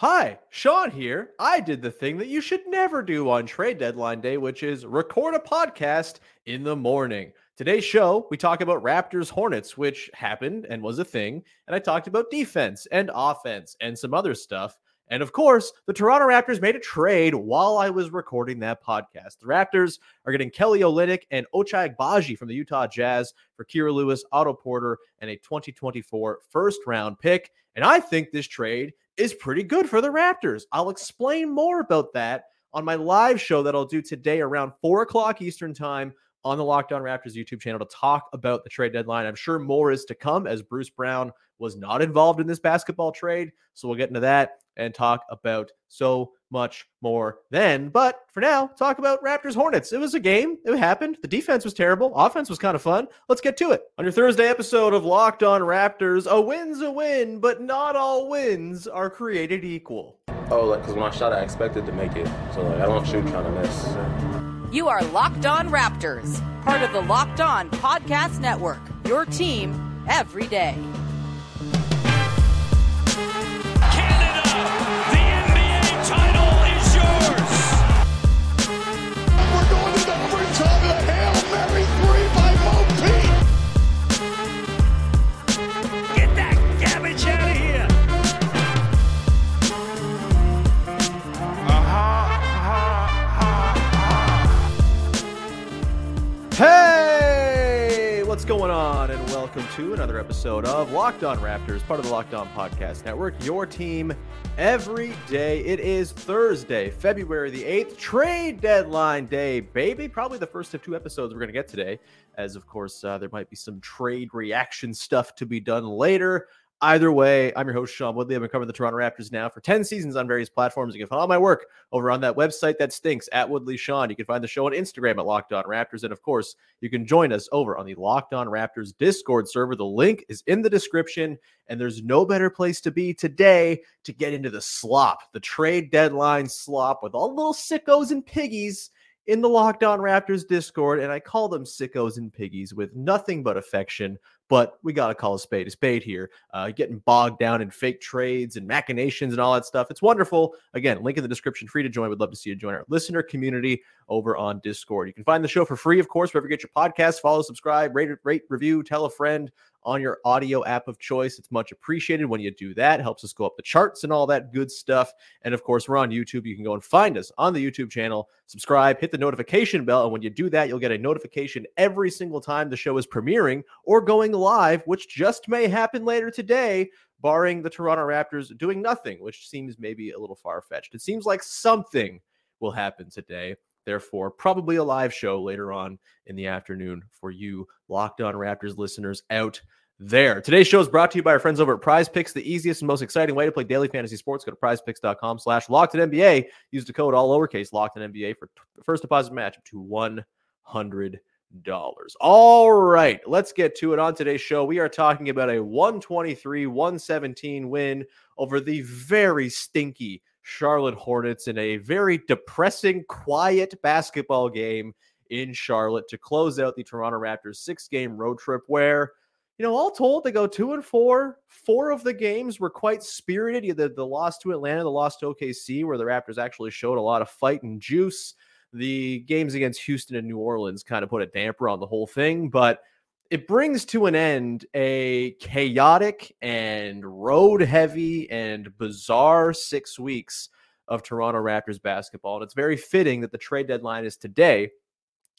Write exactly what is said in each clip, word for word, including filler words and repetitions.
Hi, Sean here. I did the thing that you should never do on trade deadline day, which is record a podcast in the morning. Today's show, we talk about Raptors Hornets, which happened and was a thing. And I talked about defense and offense and some other stuff. And of course, the Toronto Raptors made a trade while I was recording that podcast. The Raptors are getting Kelly Olynyk and Ochai Agbaji from the Utah Jazz for Kira Lewis, Otto Porter, and a twenty twenty-four first-round pick. And I think this trade is pretty good for the Raptors. I'll explain more about that on my live show that I'll do today around four o'clock Eastern time on the Locked On Raptors YouTube channel to talk about the trade deadline. I'm sure more is to come, as Bruce Brown was not involved in this basketball trade. So we'll get into that and talk about so much more then. But for now, talk about Raptors Hornets. It was a game. It happened. The defense was terrible. Offense was kind of fun. Let's get to it. On your Thursday episode of Locked On Raptors, a win's a win, but not all wins are created equal. Oh, like, because when I shot, I expected to make it. So, like, I don't shoot trying to miss. You are Locked On Raptors, part of the Locked On Podcast Network, your team every day. Going on, and welcome to another episode of Locked On Raptors, part of the Locked On Podcast Network, your team every day. It is Thursday, February the eighth, trade deadline day, baby. Probably the first of two episodes we're going to get today, as of course uh, there might be some trade reaction stuff to be done later. Either way, I'm your host, Sean Woodley. I've been covering the Toronto Raptors now for ten seasons on various platforms. You can follow my work over on that website that stinks, at Woodley Sean. You can find the show on Instagram at Locked On Raptors. And of course, you can join us over on the Locked On Raptors Discord server. The link is in the description. And there's no better place to be today to get into the slop, the trade deadline slop, with all the little sickos and piggies in the Locked On Raptors Discord, and I call them sickos and piggies with nothing but affection, but we got to call a spade a spade here. Uh, getting bogged down in fake trades and machinations and all that stuff. It's wonderful. Again, link in the description, free to join. We'd love to see you join our listener community over on Discord. You can find the show for free, of course, wherever you get your podcasts. Follow, subscribe, rate, rate, review, tell a friend on your audio app of choice. It's much appreciated when you do that. It helps us go up the charts and all that good stuff. And of course, we're on YouTube. You can go and find us on the YouTube channel, subscribe, hit the notification bell. And when you do that, you'll get a notification every single time the show is premiering or going live, which just may happen later today, barring the Toronto Raptors doing nothing, which seems maybe a little far-fetched. It seems like something will happen today. Therefore, probably a live show later on in the afternoon for you Locked On Raptors listeners out there. Today's show is brought to you by our friends over at PrizePicks, the easiest and most exciting way to play daily fantasy sports. Go to prizepicks.com slash locked in NBA. Use the code all lowercase locked in N B A for t- first deposit match up to one hundred dollars. All right, let's get to it. On today's show, we are talking about a one twenty-three one seventeen win over the very stinky Charlotte Hornets in a very depressing, quiet basketball game in Charlotte to close out the Toronto Raptors six-game road trip where, you know, all told, they go two and four. Four of the games were quite spirited. You had the loss to Atlanta, the loss to O K C, where the Raptors actually showed a lot of fight and juice. The games against Houston and New Orleans kind of put a damper on the whole thing, but it brings to an end a chaotic and road-heavy and bizarre six weeks of Toronto Raptors basketball. And it's very fitting that the trade deadline is today.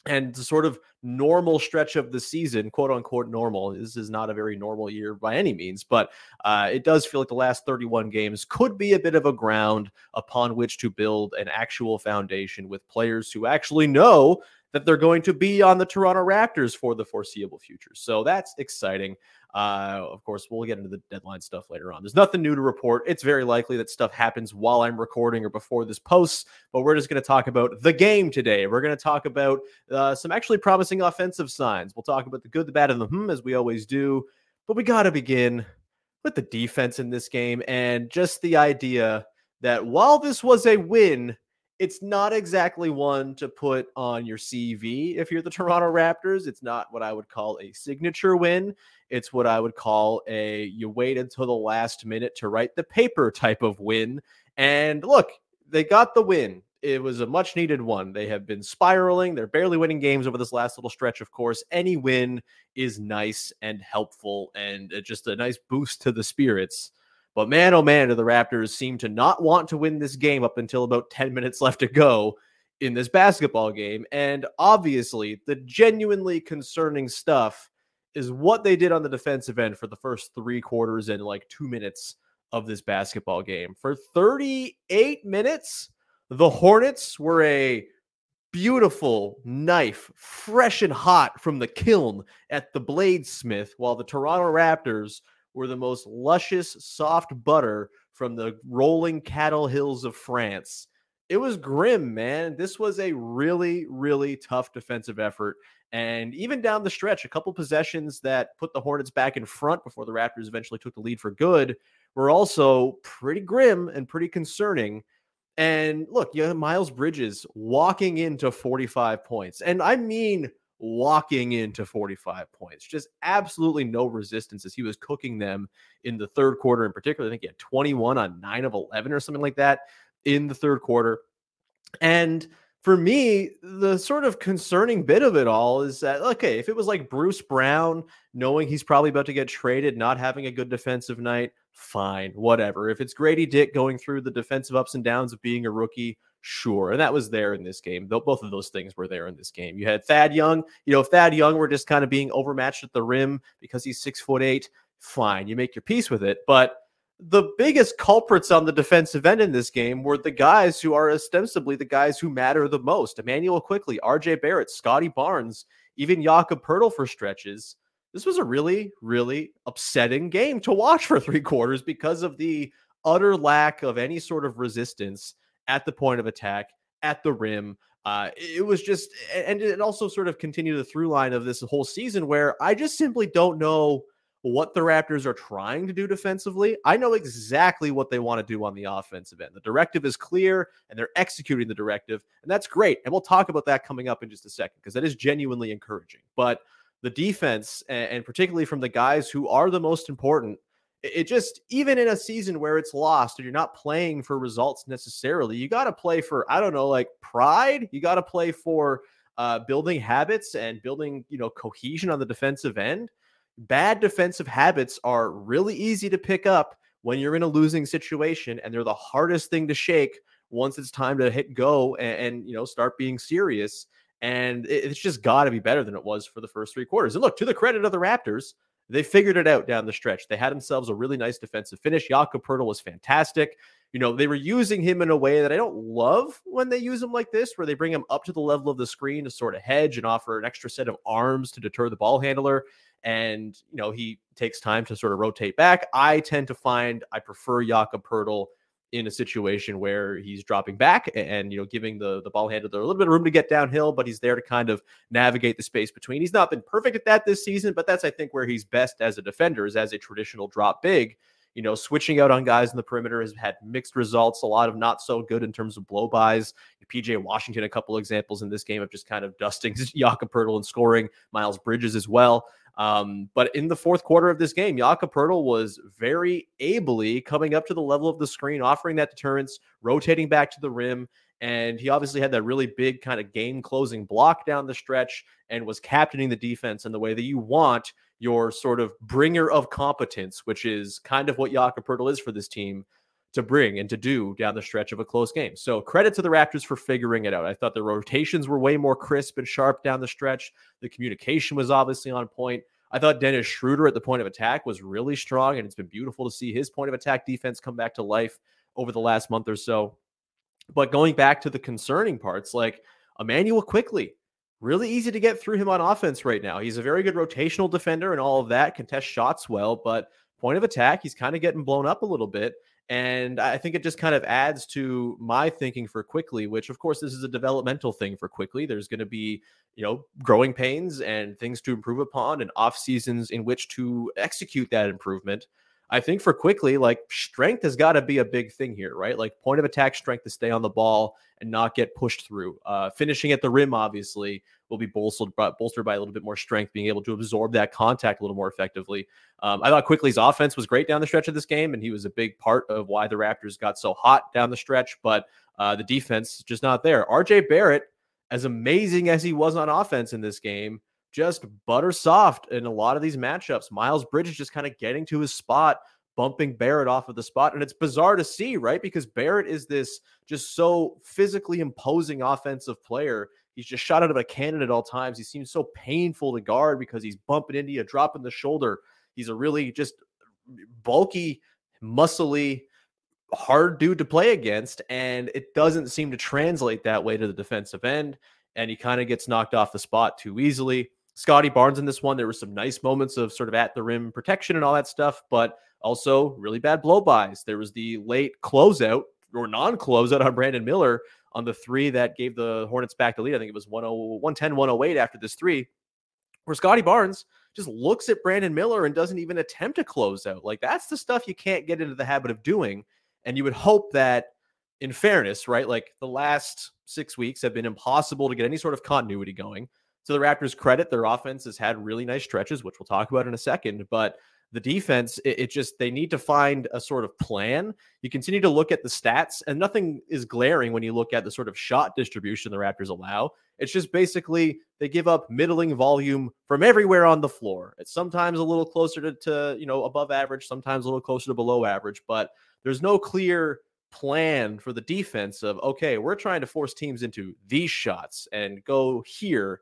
And the sort of normal stretch of the season, quote-unquote normal, this is not a very normal year by any means, but uh, it does feel like the last thirty-one games could be a bit of a ground upon which to build an actual foundation with players who actually know that they're going to be on the Toronto Raptors for the foreseeable future. So that's exciting. Uh, of course, we'll get into the deadline stuff later on. There's nothing new to report. It's very likely that stuff happens while I'm recording or before this posts, but we're just going to talk about the game today. We're going to talk about uh, some actually promising offensive signs. We'll talk about the good, the bad, and the hmm, as we always do, but we got to begin with the defense in this game and just the idea that while this was a win, it's not exactly one to put on your C V if you're the Toronto Raptors. It's not what I would call a signature win. It's what I would call a you wait until the last minute to write the paper type of win. And look, they got the win. It was a much-needed one. They have been spiraling. They're barely winning games over this last little stretch, of course. Any win is nice and helpful and just a nice boost to the spirits. But man, oh man, do the Raptors seem to not want to win this game up until about ten minutes left to go in this basketball game. And obviously, the genuinely concerning stuff is what they did on the defensive end for the first three quarters and like two minutes of this basketball game. For thirty-eight minutes, the Hornets were a beautiful knife, fresh and hot from the kiln at the bladesmith, while the Toronto Raptors were the most luscious, soft butter from the rolling cattle hills of France. It was grim, man. This was a really, really tough defensive effort. And even down the stretch, a couple possessions that put the Hornets back in front before the Raptors eventually took the lead for good were also pretty grim and pretty concerning. And look, you know, Miles Bridges walking into forty-five points. And I mean walking into forty-five points, just absolutely no resistance as he was cooking them in the third quarter in particular. I think he had twenty-one on nine of eleven or something like that in the third quarter. And for me, the sort of concerning bit of it all is that, okay, if it was like Bruce Brown, knowing he's probably about to get traded, not having a good defensive night, fine, whatever. If it's Grady Dick going through the defensive ups and downs of being a rookie, sure. And that was there in this game. Both of those things were there in this game. You had Thad Young. You know, if Thad Young were just kind of being overmatched at the rim because he's six foot eight, fine. You make your peace with it. But the biggest culprits on the defensive end in this game were the guys who are ostensibly the guys who matter the most. Immanuel Quickley, R J. Barrett, Scottie Barnes, even Jakob Poeltl for stretches. This was a really, really upsetting game to watch for three quarters because of the utter lack of any sort of resistance at the point of attack, at the rim. Uh, it was just, and it also sort of continued the through line of this whole season where I just simply don't know what the Raptors are trying to do defensively. I know exactly what they want to do on the offensive end. The directive is clear, and they're executing the directive, and that's great. And we'll talk about that coming up in just a second because that is genuinely encouraging. But the defense, and particularly from the guys who are the most important, it just, even in a season where it's lost and you're not playing for results necessarily, you got to play for, I don't know, like pride. You got to play for uh, building habits and building, you know, cohesion on the defensive end. Bad defensive habits are really easy to pick up when you're in a losing situation, and they're the hardest thing to shake once it's time to hit go and, and you know, start being serious. And it's just got to be better than it was for the first three quarters. And look, to the credit of the Raptors, they figured it out down the stretch. They had themselves a really nice defensive finish. Jakob Poeltl was fantastic. You know, they were using him in a way that I don't love when they use him like this, where they bring him up to the level of the screen to sort of hedge and offer an extra set of arms to deter the ball handler. And, you know, he takes time to sort of rotate back. I tend to find I prefer Jakob Poeltl in a situation where he's dropping back and, you know, giving the, the ball handler a little bit of room to get downhill, but he's there to kind of navigate the space between. He's not been perfect at that this season, but that's, I think, where he's best as a defender is as a traditional drop big. you know, switching out on guys in the perimeter has had mixed results, a lot of not so good in terms of blow buys. P J. Washington, a couple examples in this game of just kind of dusting Jakob Poeltl and scoring. Miles Bridges as well. Um, but in the fourth quarter of this game, Jakob Poeltl was very ably coming up to the level of the screen, offering that deterrence, rotating back to the rim. And he obviously had that really big kind of game-closing block down the stretch and was captaining the defense in the way that you want your sort of bringer of competence, which is kind of what Jakob Poeltl is for this team, to bring and to do down the stretch of a close game. So credit to the Raptors for figuring it out. I thought the rotations were way more crisp and sharp down the stretch. The communication was obviously on point. I thought Dennis Schroeder at the point of attack was really strong, and it's been beautiful to see his point of attack defense come back to life over the last month or so. But going back to the concerning parts, like Immanuel Quickley, really easy to get through him on offense right now. He's a very good rotational defender and all of that, can test shots well, but point of attack, he's kind of getting blown up a little bit. And I think it just kind of adds to my thinking for Quickley, which, of course, this is a developmental thing for Quickley. There's going to be, you know, growing pains and things to improve upon and off seasons in which to execute that improvement. I think for Quickley, like, strength has got to be a big thing here, right? Like, point of attack strength to stay on the ball and not get pushed through. Uh, finishing at the rim, obviously, will be bolstered by, bolstered by a little bit more strength, being able to absorb that contact a little more effectively. Um, I thought Quickley's offense was great down the stretch of this game, and he was a big part of why the Raptors got so hot down the stretch, but uh, the defense just not there. R J. Barrett, as amazing as he was on offense in this game, just butter soft in a lot of these matchups. Miles Bridges just kind of getting to his spot, bumping Barrett off of the spot. And it's bizarre to see, right? Because Barrett is this just so physically imposing offensive player. He's just shot out of a cannon at all times. He seems so painful to guard because he's bumping into you, dropping the shoulder. He's a really just bulky, muscly, hard dude to play against. And it doesn't seem to translate that way to the defensive end. And he kind of gets knocked off the spot too easily. Scottie Barnes in this one, there were some nice moments of sort of at the rim protection and all that stuff, but also really bad blow buys. There was the late closeout or non-closeout on Brandon Miller on the three that gave the Hornets back the lead. I think it was one ten, one oh eight after this three, where Scottie Barnes just looks at Brandon Miller and doesn't even attempt a closeout. Like, that's the stuff you can't get into the habit of doing. And you would hope that, in fairness, right? Like, the last six weeks have been impossible to get any sort of continuity going. To the Raptors' credit, their offense has had really nice stretches, which we'll talk about in a second. But the defense, it, it just, they need to find a sort of plan. You continue to look at the stats, and nothing is glaring when you look at the sort of shot distribution the Raptors allow. It's just basically they give up middling volume from everywhere on the floor. It's sometimes a little closer to, to you know, above average, sometimes a little closer to below average. But there's no clear plan for the defense of, okay, we're trying to force teams into these shots and go here.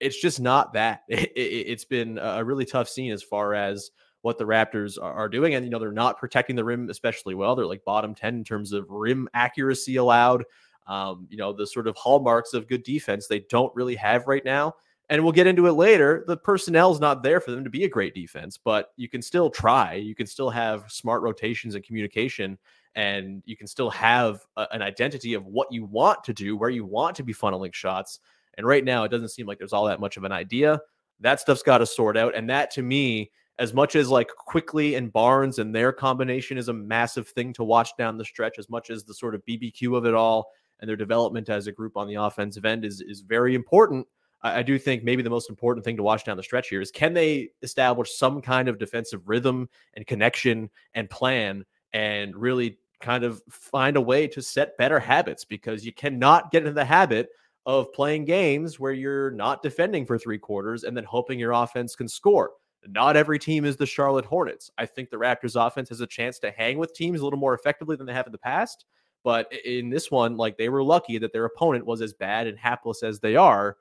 It's just not that. It, it, it's been a really tough scene as far as what the Raptors are, are doing. And, you know, they're not protecting the rim especially well. They're like bottom ten in terms of rim accuracy allowed. Um, you know, the sort of hallmarks of good defense they don't really have right now. And we'll get into it later. The personnel's not there for them to be a great defense, but you can still try. You can still have smart rotations and communication, and you can still have a, an identity of what you want to do, where you want to be funneling shots. And right now, it doesn't seem like there's all that much of an idea. That stuff's got to sort out. And that, to me, as much as like Quickley and Barnes and their combination is a massive thing to watch down the stretch, as much as the sort of B B Q of it all and their development as a group on the offensive end is, is very important, I, I do think maybe the most important thing to watch down the stretch here is, can they establish some kind of defensive rhythm and connection and plan and really kind of find a way to set better habits? Because you cannot get into the habit of playing games where you're not defending for three quarters and then hoping your offense can score. Not every team is the Charlotte Hornets. I think the Raptors offense has a chance to hang with teams a little more effectively than they have in the past. But in this one, like, they were lucky that their opponent was as bad and hapless as they are,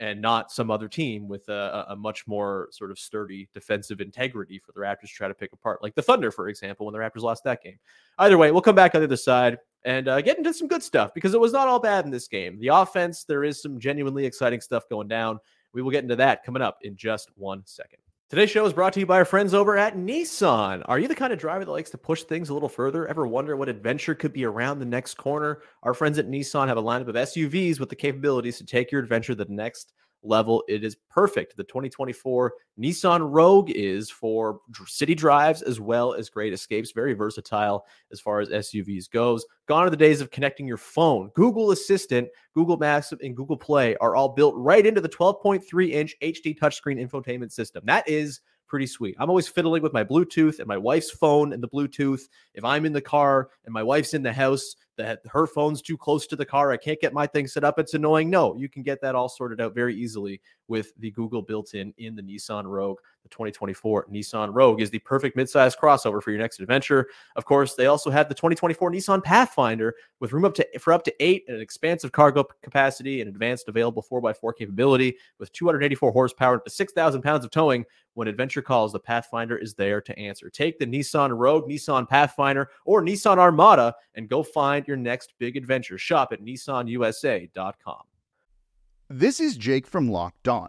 and not some other team with a, a much more sort of sturdy defensive integrity for the Raptors to try to pick apart. Like the Thunder, for example, when the Raptors lost that game. Either way, we'll come back on the other side and uh, get into some good stuff, because it was not all bad in this game. The offense, there is some genuinely exciting stuff going down. We will get into that coming up in just one second. Today's show is brought to you by our friends over at Nissan. Are you the kind of driver that likes to push things a little further? Ever wonder what adventure could be around the next corner? Our friends at Nissan have a lineup of S U Vs with the capabilities to take your adventure to the next level. It is perfect. The twenty twenty-four Nissan Rogue is for city drives as well as great escapes. Very versatile as far as S U Vs goes. Gone are the days of connecting your phone. Google Assistant, Google Maps, and Google Play are all built right into the twelve point three inch H D touchscreen infotainment system. That is pretty sweet. I'm always fiddling with my Bluetooth and my wife's phone and the Bluetooth. If I'm in the car and my wife's in the house, that her phone's too close to the car, I can't get my thing set up. It's annoying. No, you can get that all sorted out very easily with the Google built-in in the Nissan Rogue. The twenty twenty-four Nissan Rogue is the perfect midsize crossover for your next adventure. Of course, they also have the twenty twenty-four Nissan Pathfinder with room up to for up to eight and an expansive cargo capacity and advanced available four by four capability with two hundred eighty-four horsepower and six thousand pounds of towing. When adventure calls, the Pathfinder is there to answer. Take the Nissan Rogue, Nissan Pathfinder, or Nissan Armada and go find your next big adventure. Shop at nissan u s a dot com. This is Jake from Locked On.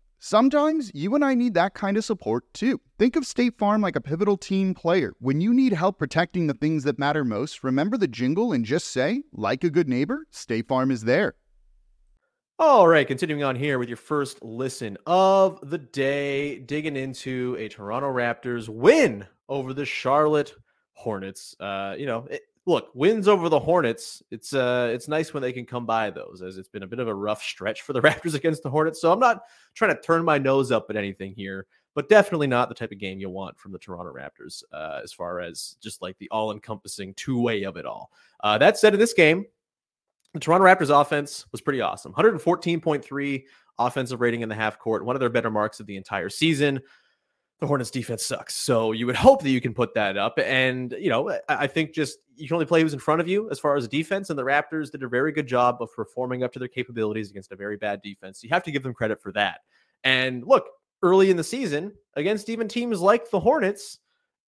Sometimes you and I need that kind of support too. Think of State Farm like a pivotal team player. When you need help protecting the things that matter most, remember the jingle and just say, like a good neighbor, State Farm is there. All right, continuing on here with your first listen of the day, digging into a Toronto Raptors win over the Charlotte Hornets. Uh, you know, it, Look, wins over the Hornets, it's uh, it's nice when they can come by those, as it's been a bit of a rough stretch for the Raptors against the Hornets. So I'm not trying to turn my nose up at anything here, but definitely not the type of game you want from the Toronto Raptors uh, as far as just like the all-encompassing two-way of it all. Uh, that said, in this game, the Toronto Raptors offense was pretty awesome. one fourteen point three offensive rating in the half court, one of their better marks of the entire season. The Hornets defense sucks. So you would hope that you can put that up. And, you know, I think just you can only play who's in front of you as far as defense. And the Raptors did a very good job of performing up to their capabilities against a very bad defense. You have to give them credit for that. And look, early in the season, against even teams like the Hornets,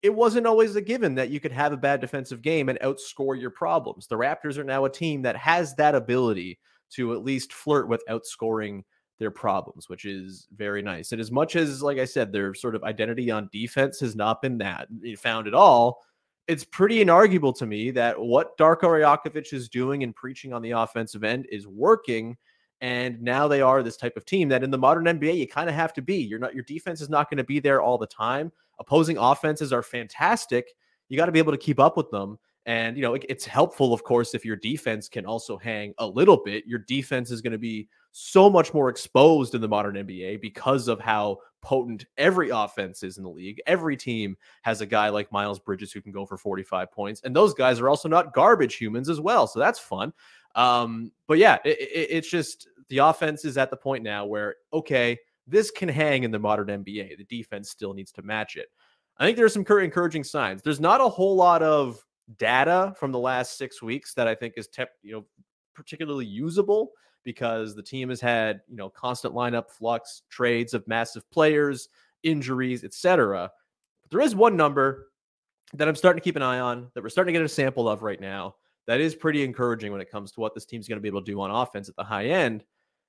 it wasn't always a given that you could have a bad defensive game and outscore your problems. The Raptors are now a team that has that ability to at least flirt with outscoring their problems, which is very nice. And as much as, like I said, their sort of identity on defense has not been that found at all, it's pretty inarguable to me that what Darko Rajakovic is doing and preaching on the offensive end is working. And now they are this type of team that in the modern N B A, you kind of have to be. You're not, your defense is not going to be there all the time. Opposing offenses are fantastic. You got to be able to keep up with them. And, you know, it, it's helpful, of course, if your defense can also hang a little bit. Your defense is going to be so much more exposed in the modern N B A because of how potent every offense is in the league. Every team has a guy like Miles Bridges who can go for forty-five points. And those guys are also not garbage humans as well. So that's fun. Um, but yeah, it, it, it's just the offense is at the point now where, okay, this can hang in the modern N B A. The defense still needs to match it. I think there are some encouraging signs. There's not a whole lot of data from the last six weeks that I think is te- you know particularly usable because the team has had you know constant lineup flux, trades of massive players, injuries, et cetera. But there is one number that I'm starting to keep an eye on that we're starting to get a sample of right now that is pretty encouraging when it comes to what this team's going to be able to do on offense at the high end,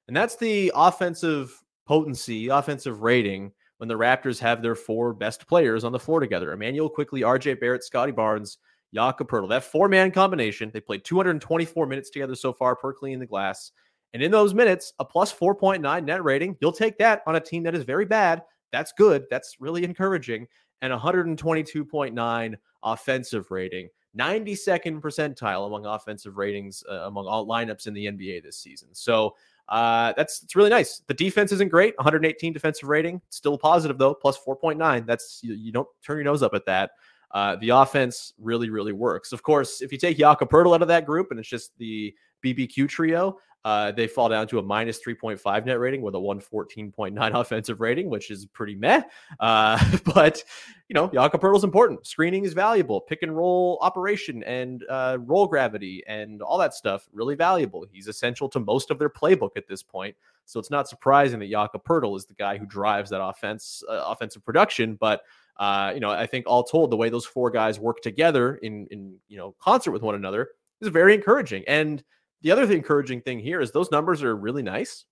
and that's the offensive potency, offensive rating when the Raptors have their four best players on the floor together: Immanuel Quickley, R J. Barrett, Scottie Barnes, Jakob Poeltl. That four-man combination, they played two hundred twenty-four minutes together so far, per clean the glass. And in those minutes, a plus four point nine net rating, you'll take that on a team that is very bad. That's good. That's really encouraging. And one twenty-two point nine offensive rating, ninety-second percentile among offensive ratings uh, among all lineups in the N B A this season. So uh, that's it's really nice. The defense isn't great. one eighteen defensive rating, still positive though, plus four point nine. That's you, you don't turn your nose up at that. Uh, the offense really, really works. Of course, if you take Jakob Poeltl out of that group and it's just the B B Q trio, uh, they fall down to a minus three point five net rating with a one fourteen point nine offensive rating, which is pretty meh. Uh, but, you know, Jakob Poeltl is important. Screening is valuable. Pick and roll operation and uh, roll gravity and all that stuff, really valuable. He's essential to most of their playbook at this point. So it's not surprising that Jakob Poeltl is the guy who drives that offense, uh, offensive production. But Uh, you know, I think all told, the way those four guys work together in, in, you know, concert with one another is very encouraging. And the other thing, encouraging thing here is those numbers are really nice,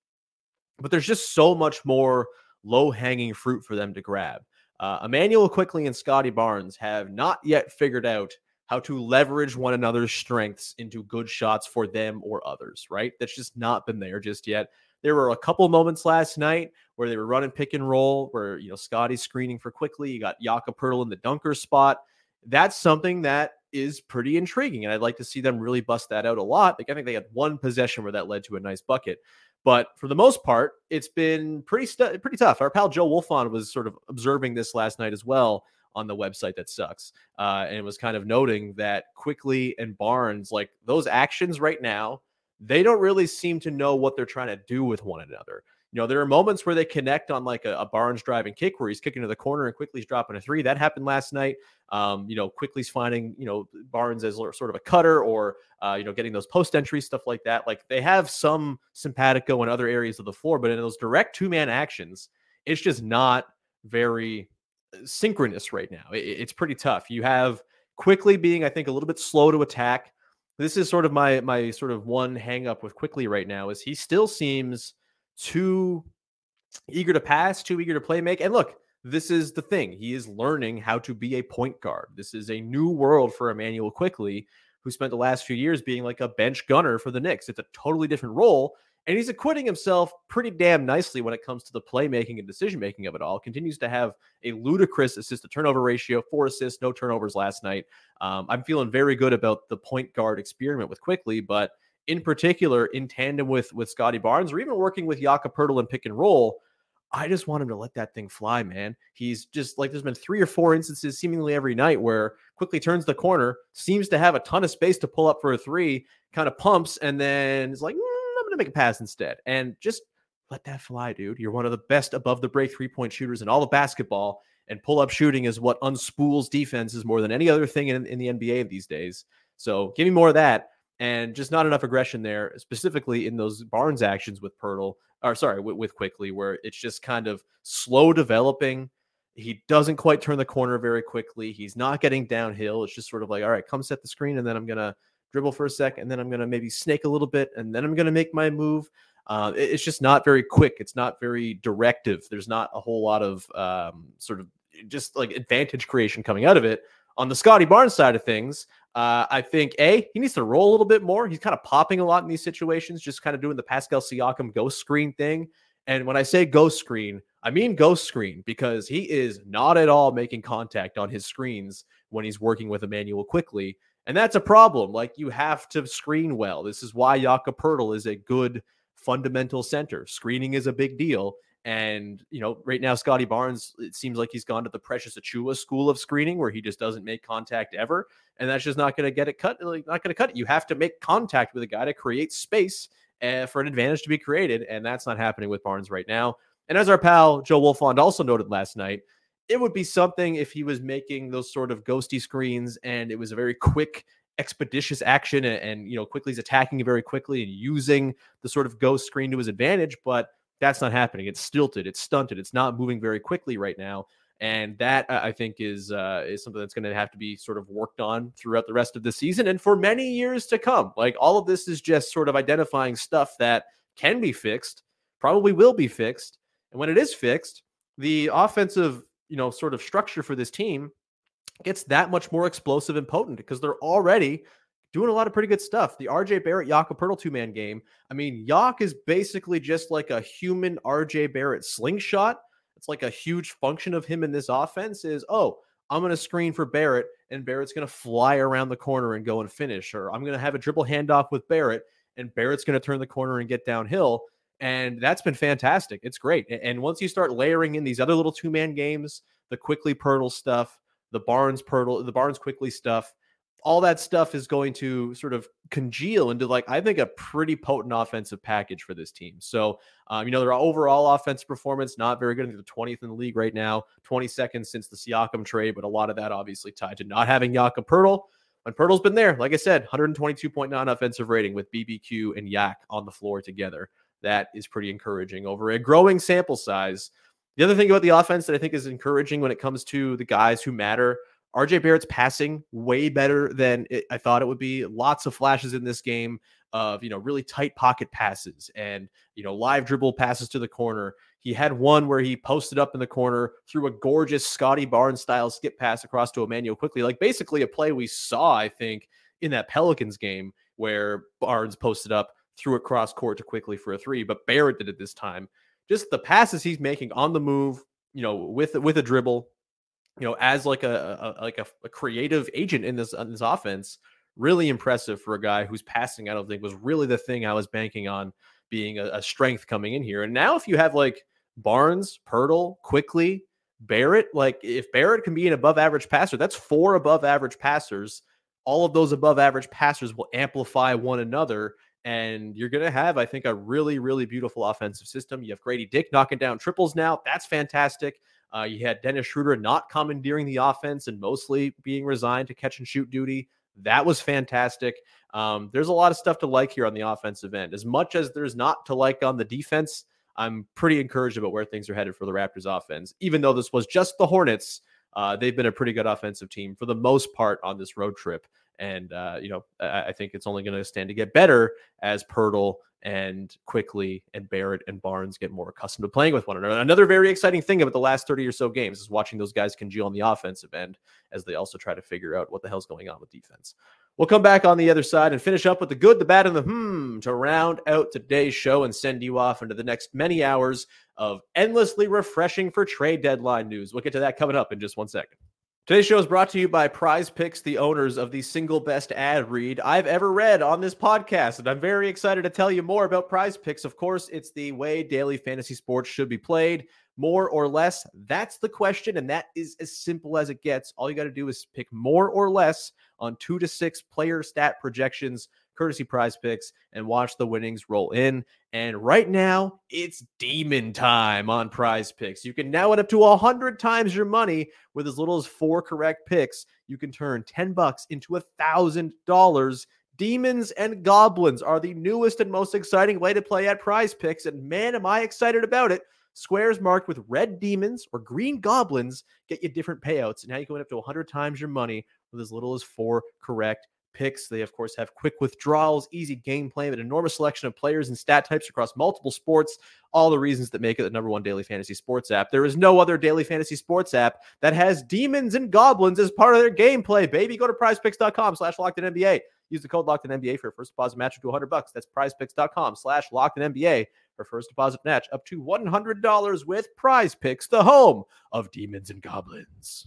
but there's just so much more low hanging fruit for them to grab. Uh, Immanuel Quickley and Scottie Barnes have not yet figured out how to leverage one another's strengths into good shots for them or others, right? That's just not been there just yet. There were a couple moments last night where they were running pick and roll, where, you know, Scottie's screening for Quickley. You got Jakob Poeltl in the dunker spot. That's something that is pretty intriguing, and I'd like to see them really bust that out a lot. Like, I think they had one possession where that led to a nice bucket. But for the most part, it's been pretty stu- pretty tough. Our pal Joe Wolfson was sort of observing this last night as well on the website that sucks. Uh, and it was kind of noting that Quickley and Barnes, like those actions right now, they don't really seem to know what they're trying to do with one another. You know, there are moments where they connect on like a, a Barnes driving kick where he's kicking to the corner and Quickley's dropping a three. That happened last night. Um, you know, Quickley's finding, you know, Barnes as sort of a cutter or, uh, you know, getting those post entries, stuff like that. Like, they have some simpatico in other areas of the floor, but in those direct two-man actions, it's just not very synchronous right now. It, it's pretty tough. You have Quickley being, I think, a little bit slow to attack. This is sort of my my sort of one hang up with Quickley right now, is he still seems too eager to pass, too eager to play make. And look, this is the thing. He is learning how to be a point guard. This is a new world for Immanuel Quickley, who spent the last few years being like a bench gunner for the Knicks. It's a totally different role, and he's acquitting himself pretty damn nicely when it comes to the playmaking and decision-making of it all. Continues to have a ludicrous assist-to-turnover ratio, four assists, no turnovers last night. Um, I'm feeling very good about the point guard experiment with Quickley, but in particular, in tandem with, with Scottie Barnes, or even working with Jakob Poeltl in pick and roll, I just want him to let that thing fly, man. He's just like, there's been three or four instances seemingly every night where Quickley turns the corner, seems to have a ton of space to pull up for a three, kind of pumps, and then it's like, to make a pass instead. And just let that fly, dude. You're one of the best above the break three-point shooters in all of basketball, and pull-up shooting is what unspools defenses more than any other thing in, in the N B A these days. So give me more of that, and just not enough aggression there, specifically in those Barnes actions with Poeltl, or sorry, with, with Quickley, where it's just kind of slow developing. He doesn't quite turn the corner very quickly. He's not getting downhill. It's just sort of like, all right, come set the screen, and then I'm going to dribble for a sec, and then I'm going to maybe snake a little bit, and then I'm going to make my move. Uh, it, it's just not very quick. It's not very directive. There's not a whole lot of um, sort of just like advantage creation coming out of it. On the Scottie Barnes side of things, uh, I think, A, he needs to roll a little bit more. He's kind of popping a lot in these situations, just kind of doing the Pascal Siakam ghost screen thing. And when I say ghost screen, I mean ghost screen, because he is not at all making contact on his screens when he's working with Immanuel Quickley. And that's a problem. Like, you have to screen well. This is why Jakob Poeltl is a good fundamental center. Screening is a big deal. And, you know, right now, Scottie Barnes, it seems like he's gone to the Precious Achiuwa school of screening, where he just doesn't make contact ever. And that's just not going to get it cut. Like, not going to cut it. You have to make contact with a guy to create space uh, for an advantage to be created. And that's not happening with Barnes right now. And as our pal Joe Wolfond also noted last night, it would be something if he was making those sort of ghosty screens and it was a very quick, expeditious action, and, and you know, Quickley's attacking very quickly and using the sort of ghost screen to his advantage, but that's not happening. It's stilted. It's stunted. It's not moving very quickly right now. And that, I think, is uh, is something that's going to have to be sort of worked on throughout the rest of the season and for many years to come. Like, all of this is just sort of identifying stuff that can be fixed, probably will be fixed. And when it is fixed, the offensive, you know, sort of structure for this team gets that much more explosive and potent, because they're already doing a lot of pretty good stuff. The R J. Barrett, Jakob Poeltl two-man game. I mean, Yak is basically just like a human R J. Barrett slingshot. It's like a huge function of him in this offense is, oh, I'm going to screen for Barrett, and Barrett's going to fly around the corner and go and finish. Or I'm going to have a dribble handoff with Barrett, and Barrett's going to turn the corner and get downhill. And that's been fantastic. It's great. And once you start layering in these other little two-man games, the Quickley Poeltl stuff, the Barnes Poeltl, the Barnes Quickley stuff, all that stuff is going to sort of congeal into, like, I think a pretty potent offensive package for this team. So, um, you know, their overall offensive performance, not very good. I think they're twentieth in the league right now, twenty-second since the Siakam trade, but a lot of that obviously tied to not having Jakob Poeltl. When Poeltl's been there, like I said, one twenty-two point nine offensive rating with B B Q and Yak on the floor together. That is pretty encouraging over a growing sample size. The other thing about the offense that I think is encouraging when it comes to the guys who matter, R J. Barrett's passing way better than it, I thought it would be. Lots of flashes in this game of, you know, really tight pocket passes and, you know, live dribble passes to the corner. He had one where he posted up in the corner, threw a gorgeous Scottie Barnes style skip pass across to Immanuel Quickley. Like basically a play we saw, I think, in that Pelicans game where Barnes posted up, threw it cross court to Quickley for a three, but Barrett did it this time. Just the passes he's making on the move, you know, with with a dribble, you know, as like a, a like a, a creative agent in this, in this offense, really impressive for a guy who's passing. I don't think was really the thing I was banking on being a, a strength coming in here. And now if you have like Barnes, Poeltl, Quickley, Barrett, like if Barrett can be an above average passer, that's four above average passers. All of those above average passers will amplify one another. And you're going to have, I think, a really, really beautiful offensive system. You have Grady Dick knocking down triples now. That's fantastic. Uh, you had Dennis Schroeder not commandeering the offense and mostly being resigned to catch and shoot duty. That was fantastic. Um, there's a lot of stuff to like here on the offensive end. As much as there's not to like on the defense, I'm pretty encouraged about where things are headed for the Raptors offense. Even though this was just the Hornets, uh, they've been a pretty good offensive team for the most part on this road trip. And, uh, you know, I, I think it's only going to stand to get better as Poeltl and Quickley and Barrett and Barnes get more accustomed to playing with one another. Another very exciting thing about the last thirty or so games is watching those guys congeal on the offensive end as they also try to figure out what the hell's going on with defense. We'll come back on the other side and finish up with the good, the bad, and the hmm to round out today's show and send you off into the next many hours of endlessly refreshing for trade deadline news. We'll get to that coming up in just one second. Today's show is brought to you by PrizePicks, the owners of the single best ad read I've ever read on this podcast. And I'm very excited to tell you more about PrizePicks. Of course, it's the way daily fantasy sports should be played, more or less. That's the question, and that is as simple as it gets. All you got to do is pick more or less on two to six player stat projections, courtesy PrizePicks, and watch the winnings roll in. And right now, it's demon time on PrizePicks. You can now win up to one hundred times your money with as little as four correct picks. You can turn ten bucks into one thousand dollars. Demons and goblins are the newest and most exciting way to play at PrizePicks, and man, am I excited about it. Squares marked with red demons or green goblins get you different payouts, and now you can win up to one hundred times your money with as little as four correct picks. They, of course, have quick withdrawals, easy gameplay, an enormous selection of players and stat types across multiple sports, all the reasons that make it the number one daily fantasy sports app. There is no other daily fantasy sports app that has demons and goblins as part of their gameplay, baby. Go to prizepicks.com slash LockedInNBA. Use the code LockedInNBA for your first deposit match up to one hundred bucks. That's prizepicks.com slash LockedInNBA for first deposit match up to one hundred dollars with PrizePicks, the home of demons and goblins.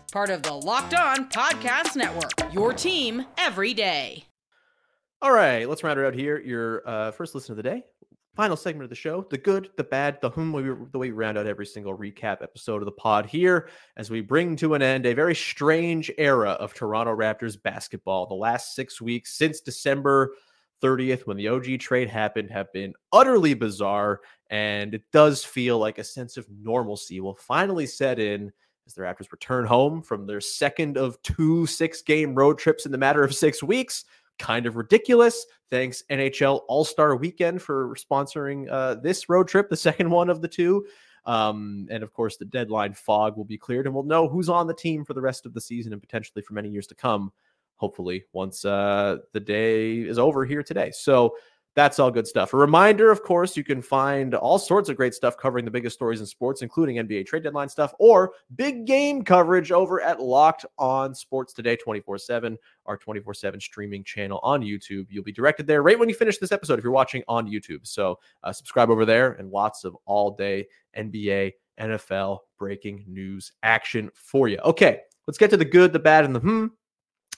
Part of the Locked On Podcast Network, your team every day. All right, let's round it out here. Your uh, first listen of the day, final segment of the show, the good, the bad, the whom, we, the way we round out every single recap episode of the pod here as we bring to an end a very strange era of Toronto Raptors basketball. The last six weeks since December thirtieth, when the O G trade happened, have been utterly bizarre, and it does feel like a sense of normalcy will finally set in as the Raptors return home from their second of two six-game road trips in the matter of six weeks. Kind of ridiculous. Thanks, N H L All-Star Weekend, for sponsoring uh, this road trip, the second one of the two. Um, and, of course, the deadline fog will be cleared, and we'll know who's on the team for the rest of the season and potentially for many years to come, hopefully, once uh, the day is over here today. So That's all good stuff. A reminder, of course, you can find all sorts of great stuff covering the biggest stories in sports, including N B A trade deadline stuff or big game coverage over at Locked On Sports Today twenty-four seven, our twenty-four seven streaming channel on YouTube. You'll be directed there right when you finish this episode if you're watching on YouTube. So uh, subscribe over there, and lots of all-day N B A, N F L breaking news action for you. Okay, let's get to the good, the bad, and the hmm.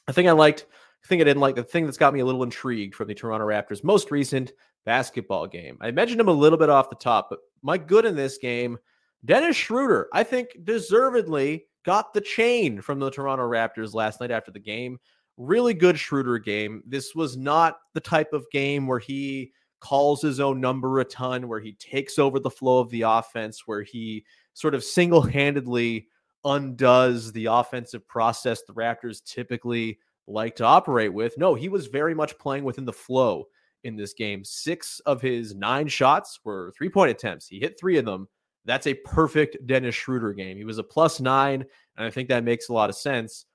I think I liked... The thing I didn't like, the thing that's got me a little intrigued from the Toronto Raptors' most recent basketball game. I mentioned him a little bit off the top, but my good in this game, Dennis Schroeder, I think deservedly got the chain from the Toronto Raptors last night after the game. Really good Schroeder game. This was not the type of game where he calls his own number a ton, where he takes over the flow of the offense, where he sort of single-handedly undoes the offensive process the Raptors typically like to operate with. No, he was very much playing within the flow in this game. Six of his nine shots were three-point attempts. He hit three of them. That's a perfect Dennis Schroeder game. He was a plus nine, and I think that makes a lot of sense.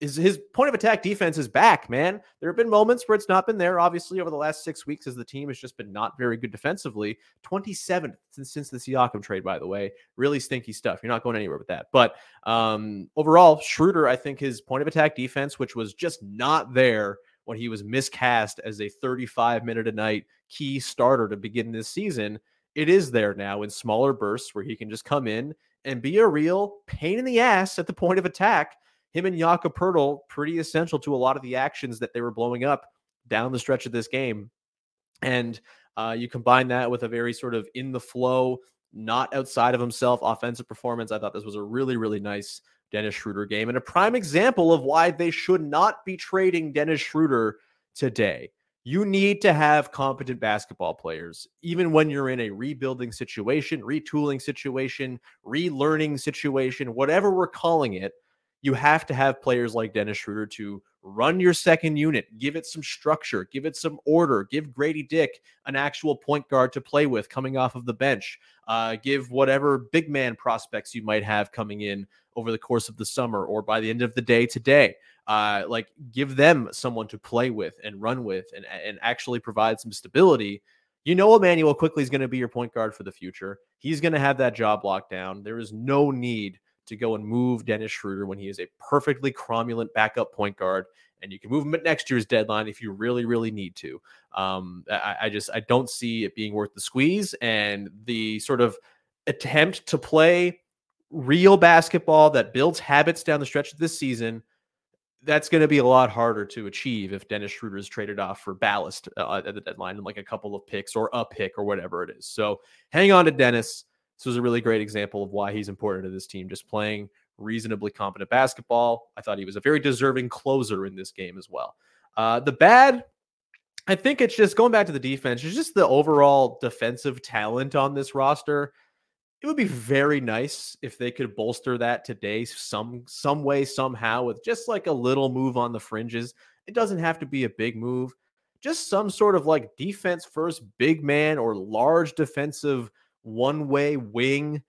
His, his point of attack defense is back, man. There have been moments where it's not been there, obviously, over the last six weeks as the team has just been not very good defensively. twenty-seventh since, since the Siakam trade, by the way. Really stinky stuff. You're not going anywhere with that. But um, overall, Schroeder, I think his point of attack defense, which was just not there when he was miscast as a thirty-five minute a night key starter to begin this season, it is there now in smaller bursts where he can just come in and be a real pain in the ass at the point of attack. Him and Jakob Poeltl, pretty essential to a lot of the actions that they were blowing up down the stretch of this game. And uh, you combine that with a very sort of in the flow, not outside of himself, offensive performance. I thought this was a really, really nice Dennis Schroeder game and a prime example of why they should not be trading Dennis Schroeder today. You need to have competent basketball players, even when you're in a rebuilding situation, retooling situation, relearning situation, whatever we're calling it. You have to have players like Dennis Schroeder to run your second unit, give it some structure, give it some order, give Grady Dick an actual point guard to play with coming off of the bench, uh, give whatever big man prospects you might have coming in over the course of the summer or by the end of the day today, uh, like give them someone to play with and run with and, and actually provide some stability. You know, Immanuel Quickley is going to be your point guard for the future. He's going to have that job locked down. There is no need to go and move Dennis Schroeder when he is a perfectly cromulent backup point guard, and you can move him at next year's deadline if you really, really need to. Um, I, I just I don't see it being worth the squeeze, and the sort of attempt to play real basketball that builds habits down the stretch of this season, that's going to be a lot harder to achieve if Dennis Schroeder is traded off for ballast uh, at the deadline and like a couple of picks or a pick or whatever it is. So hang on to Dennis. This was a really great example of why he's important to this team, just playing reasonably competent basketball. I thought he was a very deserving closer in this game as well. Uh, the bad, I think it's just going back to the defense. It's just the overall defensive talent on this roster. It would be very nice if they could bolster that today some some way, somehow, with just like a little move on the fringes. It doesn't have to be a big move. Just some sort of like defense first big man or large defensive one-way wing,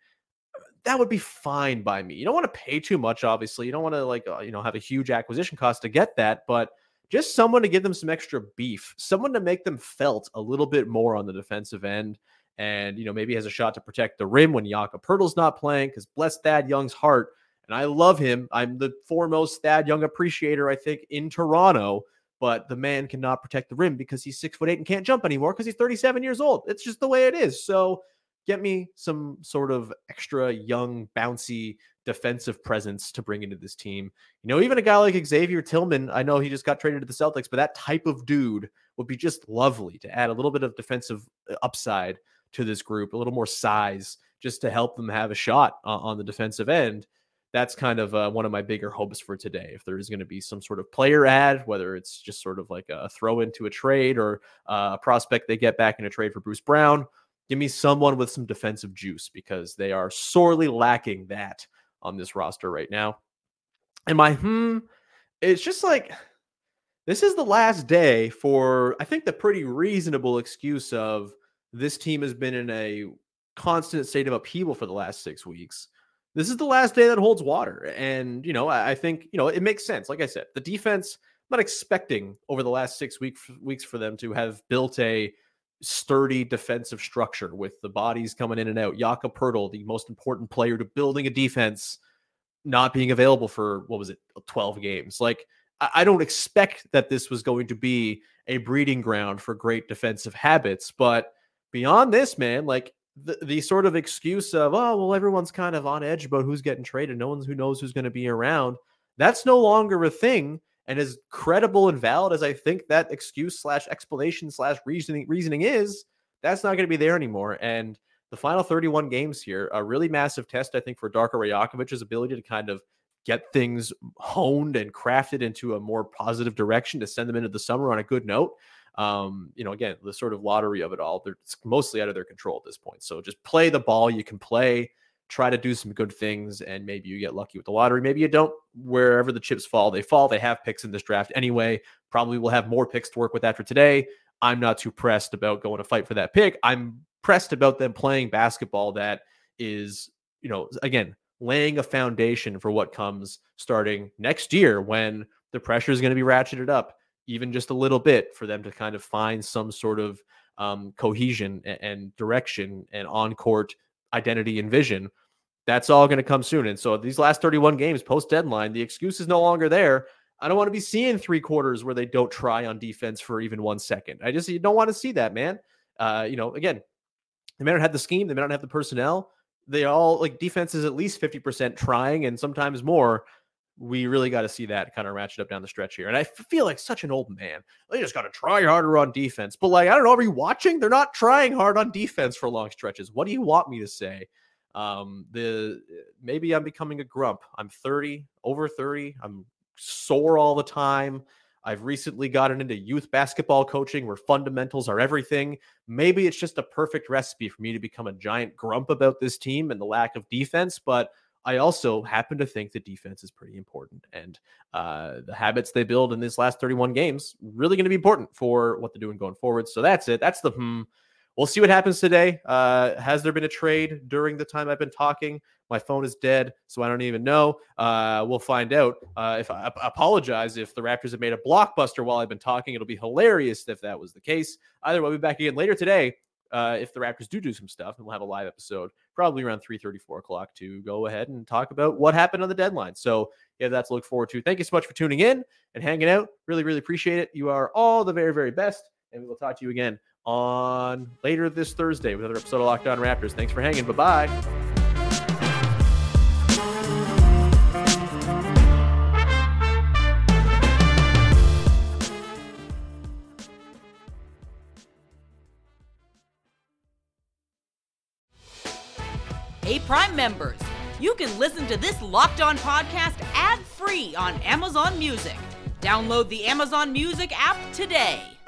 that would be fine by me. You don't want to pay too much, obviously. You don't want to like uh, you know have a huge acquisition cost to get that, but just someone to give them some extra beef, someone to make them felt a little bit more on the defensive end, and you know maybe has a shot to protect the rim when Jakob Poeltl's not playing. Because bless Thad Young's heart, and I love him. I'm the foremost Thad Young appreciator, I think, in Toronto. But the man cannot protect the rim because he's six foot eight and can't jump anymore because he's thirty-seven years old. It's just the way it is. So get me some sort of extra young, bouncy defensive presence to bring into this team. You know, even a guy like Xavier Tillman, I know he just got traded to the Celtics, but that type of dude would be just lovely to add a little bit of defensive upside to this group, a little more size just to help them have a shot uh, on the defensive end. That's kind of uh, one of my bigger hopes for today. If there is going to be some sort of player add, whether it's just sort of like a throw into a trade or uh, a prospect they get back in a trade for Bruce Brown, give me someone with some defensive juice because they are sorely lacking that on this roster right now. And my hmm, it's just like, this is the last day for, I think, the pretty reasonable excuse of this team has been in a constant state of upheaval for the last six weeks. This is the last day that holds water. And, you know, I, I think, you know, it makes sense. Like I said, the defense, I'm not expecting over the last six week, weeks for them to have built a sturdy defensive structure with the bodies coming in and out. Jakob Poeltl, the most important player to building a defense, not being available for, what was it, twelve games. Like, I don't expect that this was going to be a breeding ground for great defensive habits. But beyond this, man, like the, the sort of excuse of, oh, well, everyone's kind of on edge about who's getting traded. No one who knows who's going to be around. That's no longer a thing. And as credible and valid as I think that excuse slash explanation slash reasoning reasoning is, that's not going to be there anymore. And the final thirty-one games here, a really massive test, I think, for Darko Rajakovic's ability to kind of get things honed and crafted into a more positive direction to send them into the summer on a good note. Um, you know, again, the sort of lottery of it all, they're mostly out of their control at this point. So just play the ball you can play, try to do some good things, and maybe you get lucky with the lottery. Maybe you don't. Wherever the chips fall, they fall. They have picks in this draft anyway. Probably will have more picks to work with after today. I'm not too pressed about going to fight for that pick. I'm pressed about them playing basketball that is, you know, again, laying a foundation for what comes starting next year when the pressure is going to be ratcheted up even just a little bit for them to kind of find some sort of um, cohesion and, and direction and on-court identity and vision. That's all going to come soon. And so these last thirty-one games post-deadline, the excuse is no longer there. I don't want to be seeing three quarters where they don't try on defense for even one second. I just you don't want to see that, man. Uh, you know, again, they may not have the scheme. They may not have the personnel. They all, like, defense is at least fifty percent trying and sometimes more. We really got to see that kind of ratchet up down the stretch here. And I feel like such an old man. They just got to try harder on defense. But, like, I don't know, are you watching? They're not trying hard on defense for long stretches. What do you want me to say? Um, the maybe I'm becoming a grump. I'm thirty, over thirty. I'm sore all the time. I've recently gotten into youth basketball coaching where fundamentals are everything. Maybe it's just a perfect recipe for me to become a giant grump about this team and the lack of defense, but I also happen to think that defense is pretty important. And uh, the habits they build in these last thirty-one games really going to be important for what they're doing going forward. So that's it. That's the hmm. We'll see what happens today. Uh, has there been a trade during the time I've been talking? My phone is dead, so I don't even know. Uh, we'll find out. Uh, if I, I apologize if the Raptors have made a blockbuster while I've been talking. It'll be hilarious if that was the case. Either way, we'll be back again later today uh, if the Raptors do do some stuff, and we'll have a live episode probably around three thirty, four o'clock to go ahead and talk about what happened on the deadline. So yeah, that's to look forward to. Thank you so much for tuning in and hanging out. Really, really appreciate it. You are all the very, very best, and we will talk to you again on later this Thursday with another episode of Locked On Raptors. Thanks for hanging. Bye-bye. Hey, Prime members, you can listen to this Locked On podcast ad-free on Amazon Music. Download the Amazon Music app today.